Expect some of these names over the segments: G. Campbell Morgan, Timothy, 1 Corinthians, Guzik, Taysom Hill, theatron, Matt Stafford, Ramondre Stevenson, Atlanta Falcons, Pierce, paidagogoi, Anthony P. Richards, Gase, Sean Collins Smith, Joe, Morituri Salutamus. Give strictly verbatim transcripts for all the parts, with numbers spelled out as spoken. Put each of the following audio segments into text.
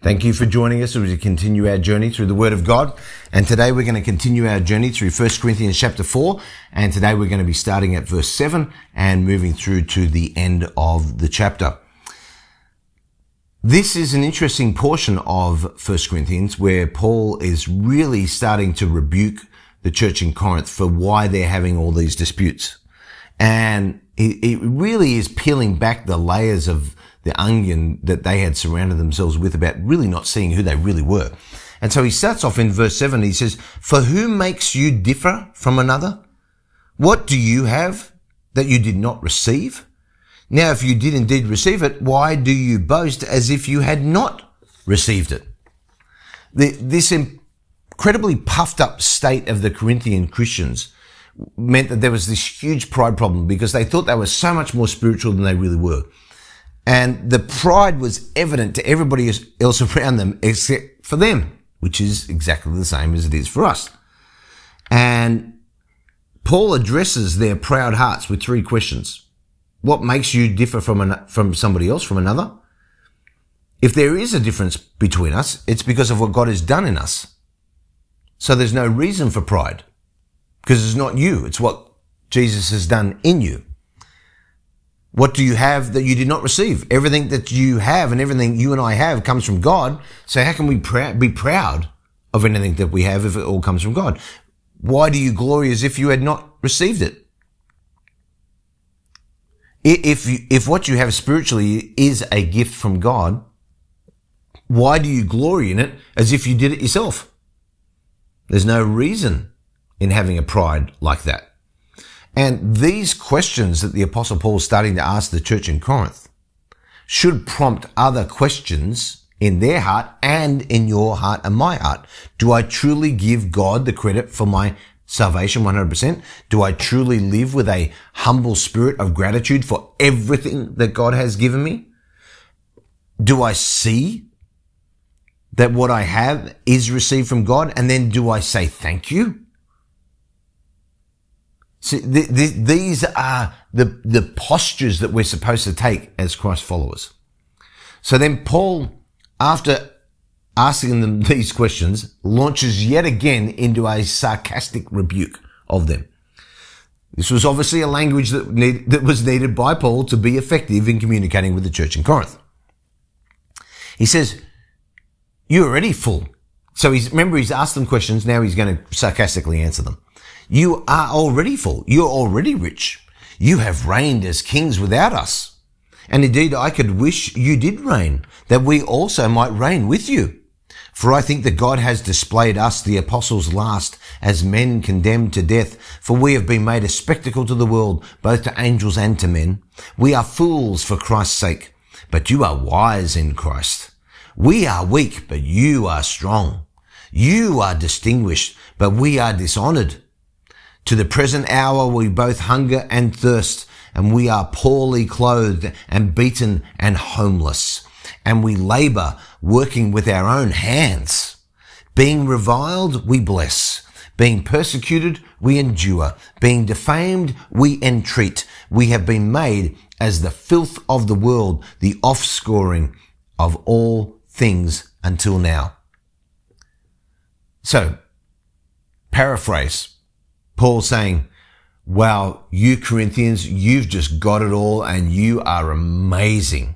Thank you for joining us as we continue our journey through the Word of God. And today we're going to continue our journey through First Corinthians chapter four. And today we're going to be starting at verse seven and moving through to the end of the chapter. This is an interesting portion of First Corinthians where Paul is really starting to rebuke the church in Corinth for why they're having all these disputes. And it really is peeling back the layers of the onion that they had surrounded themselves with about really not seeing who they really were. And so he starts off in verse seven. He says, "For who makes you differ from another? What do you have that you did not receive? Now, if you did indeed receive it, why do you boast as if you had not received it?" The, this incredibly puffed up state of the Corinthian Christians meant that there was this huge pride problem because they thought they were so much more spiritual than they really were. And the pride was evident to everybody else around them except for them, which is exactly the same as it is for us. And Paul addresses their proud hearts with three questions. What makes you differ from an, from somebody else, from another? If there is a difference between us, it's because of what God has done in us. So there's no reason for pride because it's not you. It's what Jesus has done in you. What do you have that you did not receive? Everything that you have and everything you and I have comes from God. So how can we be proud of anything that we have if it all comes from God? Why do you glory as if you had not received it? If you, if what you have spiritually is a gift from God, why do you glory in it as if you did it yourself? There's no reason in having a pride like that. And these questions that the Apostle Paul is starting to ask the church in Corinth should prompt other questions in their heart and in your heart and my heart. Do I truly give God the credit for my salvation one hundred percent? Do I truly live with a humble spirit of gratitude for everything that God has given me? Do I see that what I have is received from God? And then do I say thank you? See, th- th- these are the, the postures that we're supposed to take as Christ followers. So then Paul, after asking them these questions, launches yet again into a sarcastic rebuke of them. This was obviously a language that, need, that was needed by Paul to be effective in communicating with the church in Corinth. He says, "You're already full." So he's, remember, he's asked them questions. Now he's going to sarcastically answer them. "You are already full. You're already rich. You have reigned as kings without us. And indeed, I could wish you did reign, that we also might reign with you. For I think that God has displayed us, the apostles, last as men condemned to death. For we have been made a spectacle to the world, both to angels and to men. We are fools for Christ's sake, but you are wise in Christ. We are weak, but you are strong. You are distinguished, but we are dishonored. To the present hour we both hunger and thirst, and we are poorly clothed and beaten and homeless. And we labor, working with our own hands. Being reviled, we bless. Being persecuted, we endure. Being defamed, we entreat. We have been made as the filth of the world, the offscouring of all things until now." So, paraphrase. Paul saying, "Wow, you Corinthians, you've just got it all and you are amazing.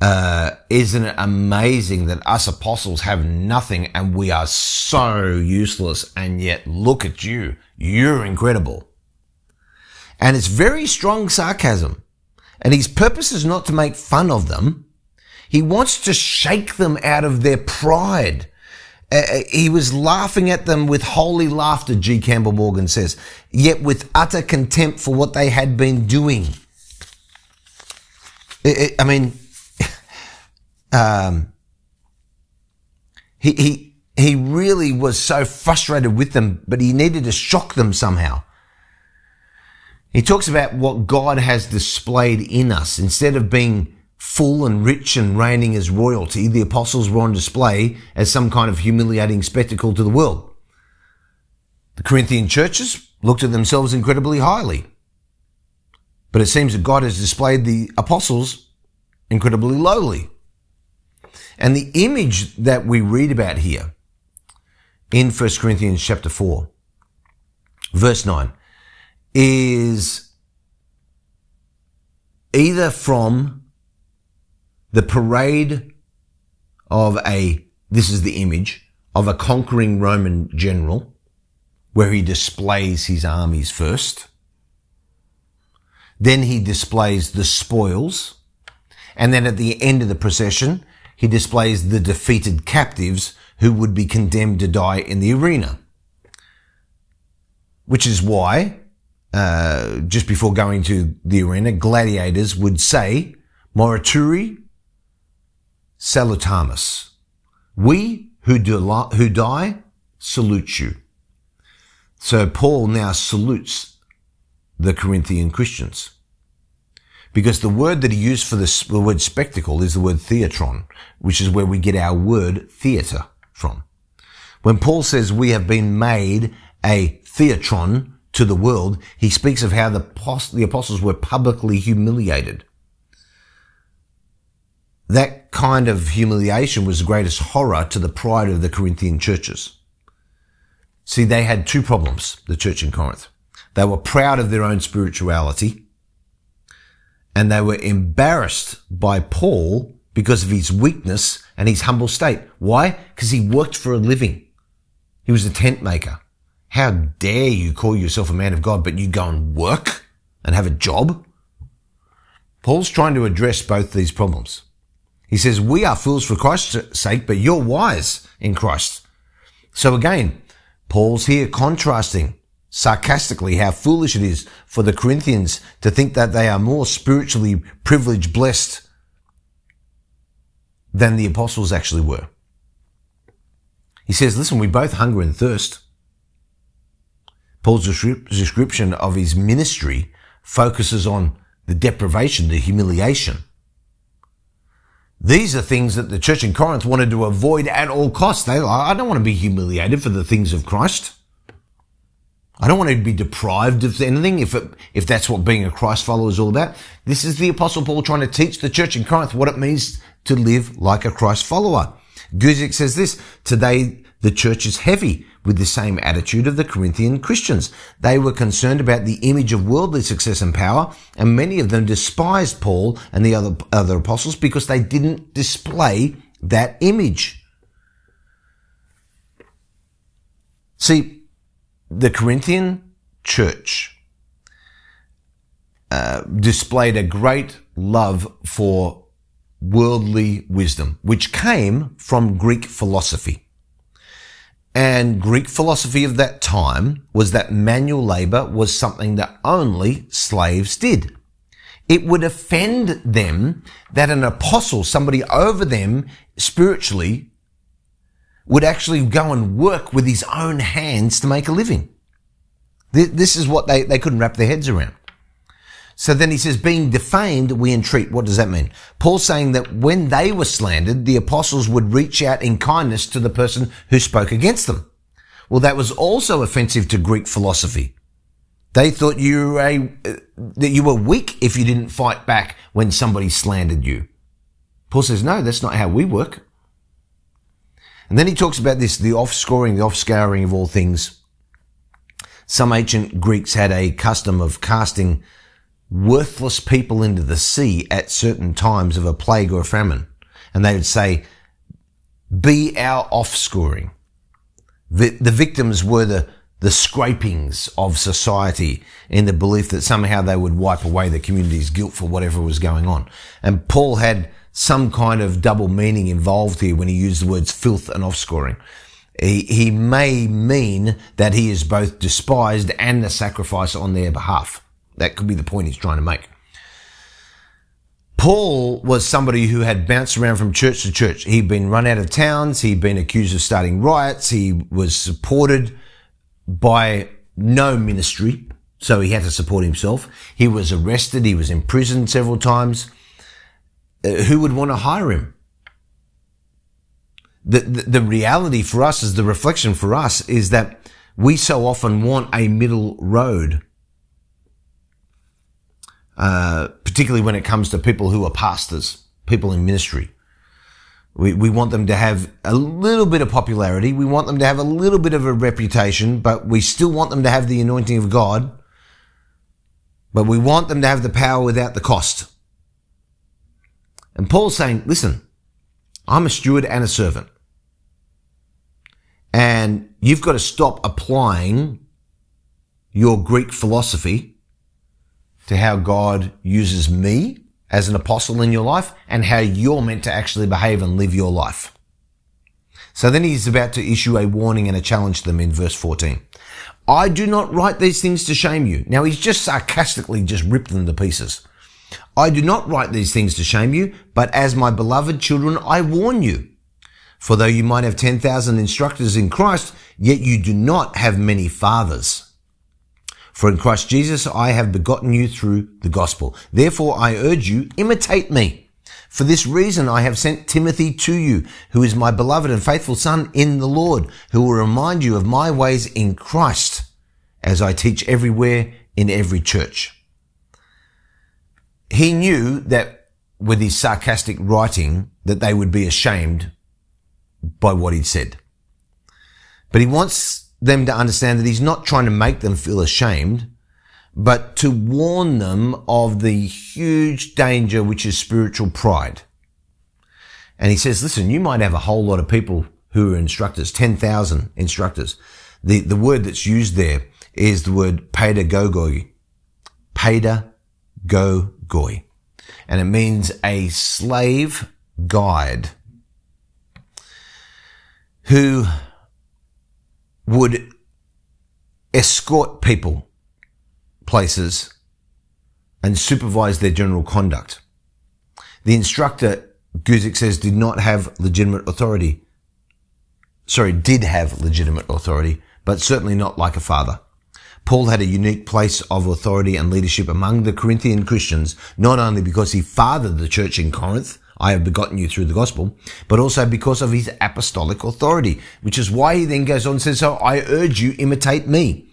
Uh, isn't it amazing that us apostles have nothing and we are so useless, and yet look at you. You're incredible." And it's very strong sarcasm. And his purpose is not to make fun of them. He wants to shake them out of their pride. Uh, he was laughing at them with holy laughter, G. Campbell Morgan says, yet with utter contempt for what they had been doing. I, I mean, um, he, he, he really was so frustrated with them, but he needed to shock them somehow. He talks about what God has displayed in us. Instead of being full and rich and reigning as royalty, the apostles were on display as some kind of humiliating spectacle to the world. The Corinthian churches looked at themselves incredibly highly. But it seems that God has displayed the apostles incredibly lowly. And the image that we read about here in First Corinthians chapter four, verse nine, is either from the parade of a, this is the image, of a conquering Roman general, where he displays his armies first, then he displays the spoils, and then at the end of the procession, he displays the defeated captives who would be condemned to die in the arena. Which is why, uh, just before going to the arena, gladiators would say, Morituri Salutamus. We who, do, who die salute you. So Paul now salutes the Corinthian Christians. Because the word that he used for this, the word spectacle is the word theatron, which is where we get our word theater from. When Paul says we have been made a theatron to the world, he speaks of how the apostles were publicly humiliated. That kind of humiliation was the greatest horror to the pride of the Corinthian churches. See, they had two problems, the church in Corinth. They were proud of their own spirituality, and they were embarrassed by Paul because of his weakness and his humble state. Why? Because he worked for a living. He was a tent maker. How dare you call yourself a man of God, but you go and work and have a job? Paul's trying to address both these problems. He says, we are fools for Christ's sake, but you're wise in Christ. So again, Paul's here contrasting sarcastically how foolish it is for the Corinthians to think that they are more spiritually privileged, blessed than the apostles actually were. He says, listen, we both hunger and thirst. Paul's description of his ministry focuses on the deprivation, the humiliation. These are things that the church in Corinth wanted to avoid at all costs. They, I don't want to be humiliated for the things of Christ. I don't want to be deprived of anything if it, if that's what being a Christ follower is all about. This is the Apostle Paul trying to teach the church in Corinth what it means to live like a Christ follower. Guzik says this, today the church is heavy with the same attitude of the Corinthian Christians. They were concerned about the image of worldly success and power, and many of them despised Paul and the other, other apostles because they didn't display that image. See, the Corinthian church uh, displayed a great love for worldly wisdom, which came from Greek philosophy. And Greek philosophy of that time was that manual labor was something that only slaves did. It would offend them that an apostle, somebody over them spiritually, would actually go and work with his own hands to make a living. This is what they, they couldn't wrap their heads around. So then he says, being defamed, we entreat. What does that mean? Paul's saying that when they were slandered, the apostles would reach out in kindness to the person who spoke against them. Well, that was also offensive to Greek philosophy. They thought you were a, that you were weak if you didn't fight back when somebody slandered you. Paul says, no, that's not how we work. And then he talks about this, the off-scoring, the off-scouring of all things. Some ancient Greeks had a custom of casting worthless people into the sea at certain times of a plague or a famine. And they would say, be our off-scoring. The, the victims were the, the scrapings of society in the belief that somehow they would wipe away the community's guilt for whatever was going on. And Paul had some kind of double meaning involved here when he used the words filth and offscoring. He, he may mean that he is both despised and a sacrifice on their behalf. That could be the point he's trying to make. Paul was somebody who had bounced around from church to church. He'd been run out of towns. He'd been accused of starting riots. He was supported by no ministry. so he had to support himself. He was arrested. He was imprisoned several times. Uh, who would want to hire him? The, the, the reality for us is the reflection for us is that we so often want a middle road, uh, particularly when it comes to people who are pastors, people in ministry. We, we want them to have a little bit of popularity. We want them to have a little bit of a reputation, but we still want them to have the anointing of God. But we want them to have the power without the cost. And Paul's saying, listen, I'm a steward and a servant. And you've got to stop applying your Greek philosophy to how God uses me as an apostle in your life and how you're meant to actually behave and live your life. So then he's about to issue a warning and a challenge to them in verse fourteen. I do not write these things to shame you. Now he's just sarcastically just ripped them to pieces. I do not write these things to shame you, but as my beloved children, I warn you. For though you might have ten thousand instructors in Christ, yet you do not have many fathers. For in Christ Jesus, I have begotten you through the gospel. Therefore, I urge you, imitate me. For this reason, I have sent Timothy to you, who is my beloved and faithful son in the Lord, who will remind you of my ways in Christ, as I teach everywhere in every church. He knew that with his sarcastic writing that they would be ashamed by what he'd said. But he wants them to understand that he's not trying to make them feel ashamed, but to warn them of the huge danger which is spiritual pride. And he says, listen, you might have a whole lot of people who are instructors, ten thousand instructors. The, the word that's used there is the word paidagogoi, paidagogoi, and it means a slave guide who would escort people, places, and supervise their general conduct. The instructor, Guzik says, did not have legitimate authority. Sorry, did have legitimate authority, but certainly not like a father. Paul had a unique place of authority and leadership among the Corinthian Christians, not only because he fathered the church in Corinth, I have begotten you through the gospel, but also because of his apostolic authority, which is why he then goes on and says, so I urge you, imitate me,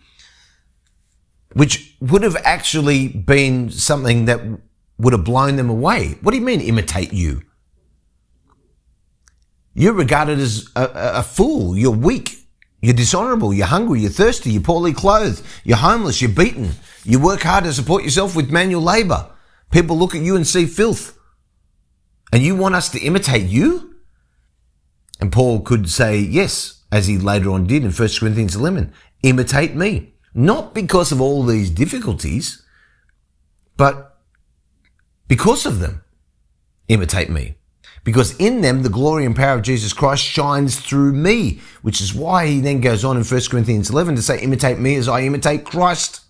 which would have actually been something that would have blown them away. What do you mean, imitate you? You're regarded as a, a fool. You're weak. You're dishonorable, you're hungry, you're thirsty, you're poorly clothed, you're homeless, you're beaten. You work hard to support yourself with manual labor. People look at you and see filth. And you want us to imitate you? And Paul could say yes, as he later on did in First Corinthians eleven, imitate me. Not because of all these difficulties, but because of them, imitate me. Because in them, the glory and power of Jesus Christ shines through me, which is why he then goes on in First Corinthians eleven to say, imitate me as I imitate Christ.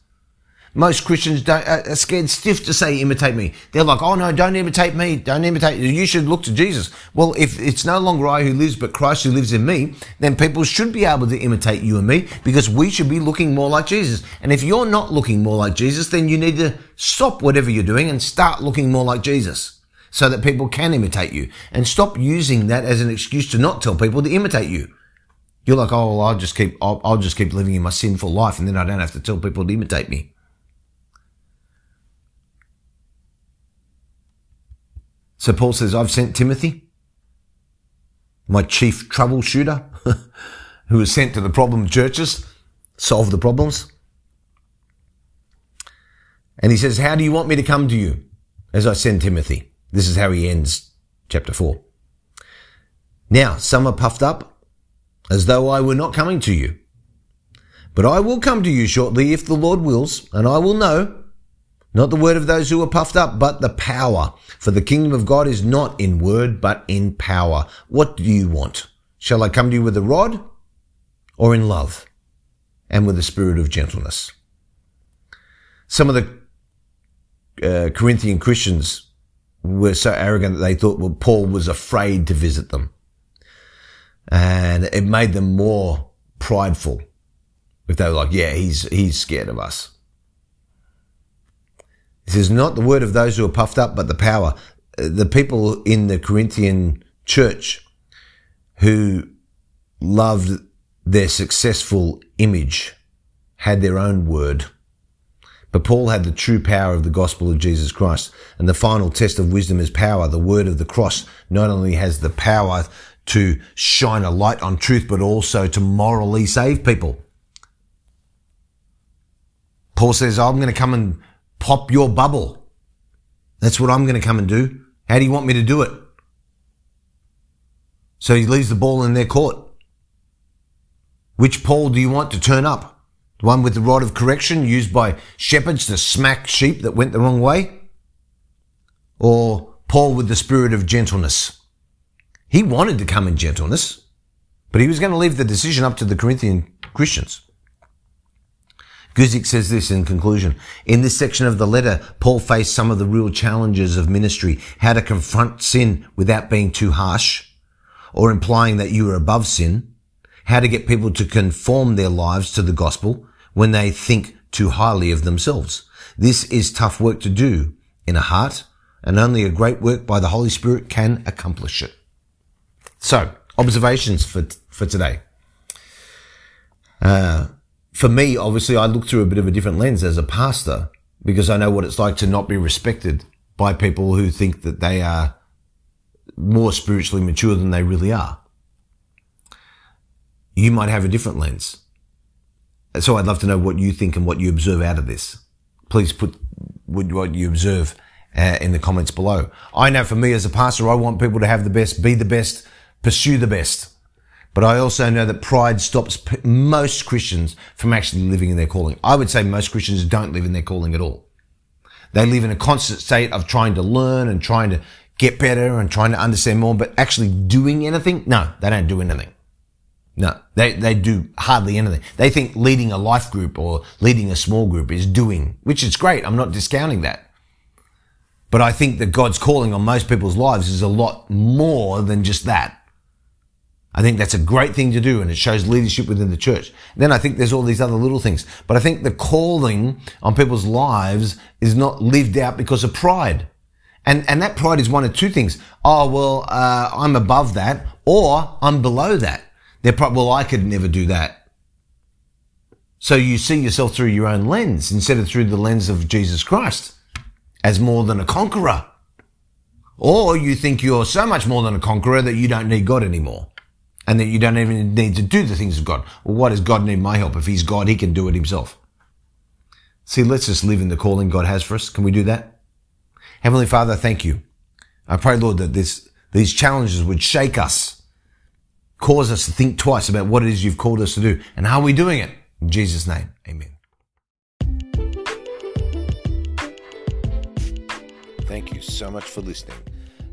Most Christians don't, are scared stiff to say, imitate me. They're like, oh no, don't imitate me. Don't imitate you. You should look to Jesus. Well, if it's no longer I who lives, but Christ who lives in me, then people should be able to imitate you and me because we should be looking more like Jesus. And if you're not looking more like Jesus, then you need to stop whatever you're doing and start looking more like Jesus, so that people can imitate you. And stop using that as an excuse to not tell people to imitate you. You're like, oh, well, I'll just keep, I'll, I'll just keep living in my sinful life and then I don't have to tell people to imitate me. So Paul says, I've sent Timothy, my chief troubleshooter, who was sent to the problem churches, solve the problems. And he says, how do you want me to come to you as I send Timothy? This is how he ends chapter four. Now, some are puffed up as though I were not coming to you. But I will come to you shortly if the Lord wills, and I will know, not the word of those who are puffed up, but the power. For the kingdom of God is not in word, but in power. What do you want? Shall I come to you with a rod or in love and with a spirit of gentleness? Some of the uh, Corinthian Christians were so arrogant that they thought, well, Paul was afraid to visit them. And it made them more prideful if they were like, yeah, he's, he's scared of us. It says, not the word of those who are puffed up, but the power. The people in the Corinthian church who loved their successful image had their own word. But Paul had the true power of the gospel of Jesus Christ. And the final test of wisdom is power. The word of the cross not only has the power to shine a light on truth, but also to morally save people. Paul says, I'm going to come and pop your bubble. That's what I'm going to come and do. How do you want me to do it? So he leaves the ball in their court. Which Paul do you want to turn up? The one with the rod of correction used by shepherds to smack sheep that went the wrong way? Or Paul with the spirit of gentleness? He wanted to come in gentleness, but he was going to leave the decision up to the Corinthian Christians. Guzik says this in conclusion. In this section of the letter, Paul faced some of the real challenges of ministry, how to confront sin without being too harsh or implying that you are above sin, how to get people to conform their lives to the gospel when they think too highly of themselves. This is tough work to do in a heart, and only a great work by the Holy Spirit can accomplish it. So, observations for for today. Uh, for me, obviously, I look through a bit of a different lens as a pastor, because I know what it's like to not be respected by people who think that they are more spiritually mature than they really are. You might have a different lens. So I'd love to know what you think and what you observe out of this. Please put what you observe uh, in the comments below. I know for me as a pastor, I want people to have the best, be the best, pursue the best. But I also know that pride stops p- most Christians from actually living in their calling. I would say most Christians don't live in their calling at all. They live in a constant state of trying to learn and trying to get better and trying to understand more, but actually doing anything? No, they don't do anything. No, they, they do hardly anything. They think leading a life group or leading a small group is doing, which is great. I'm not discounting that. But I think that God's calling on most people's lives is a lot more than just that. I think that's a great thing to do, and it shows leadership within the church. Then I think there's all these other little things. But I think the calling on people's lives is not lived out because of pride. And, and that pride is one of two things. Oh, well, uh, I'm above that, or I'm below that. They're probably, well, I could never do that. So you see yourself through your own lens instead of through the lens of Jesus Christ as more than a conqueror. Or you think you're so much more than a conqueror that you don't need God anymore and that you don't even need to do the things of God. Well, why does God need my help? If he's God, he can do it himself. See, let's just live in the calling God has for us. Can we do that? Heavenly Father, thank you. I pray, Lord, that this, these challenges would shake us, cause us to think twice about what it is you've called us to do and how we're doing it. In Jesus' name, amen. Thank you so much for listening.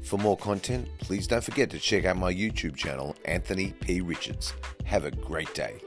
For more content, please don't forget to check out my YouTube channel, Anthony P. Richards. Have a great day.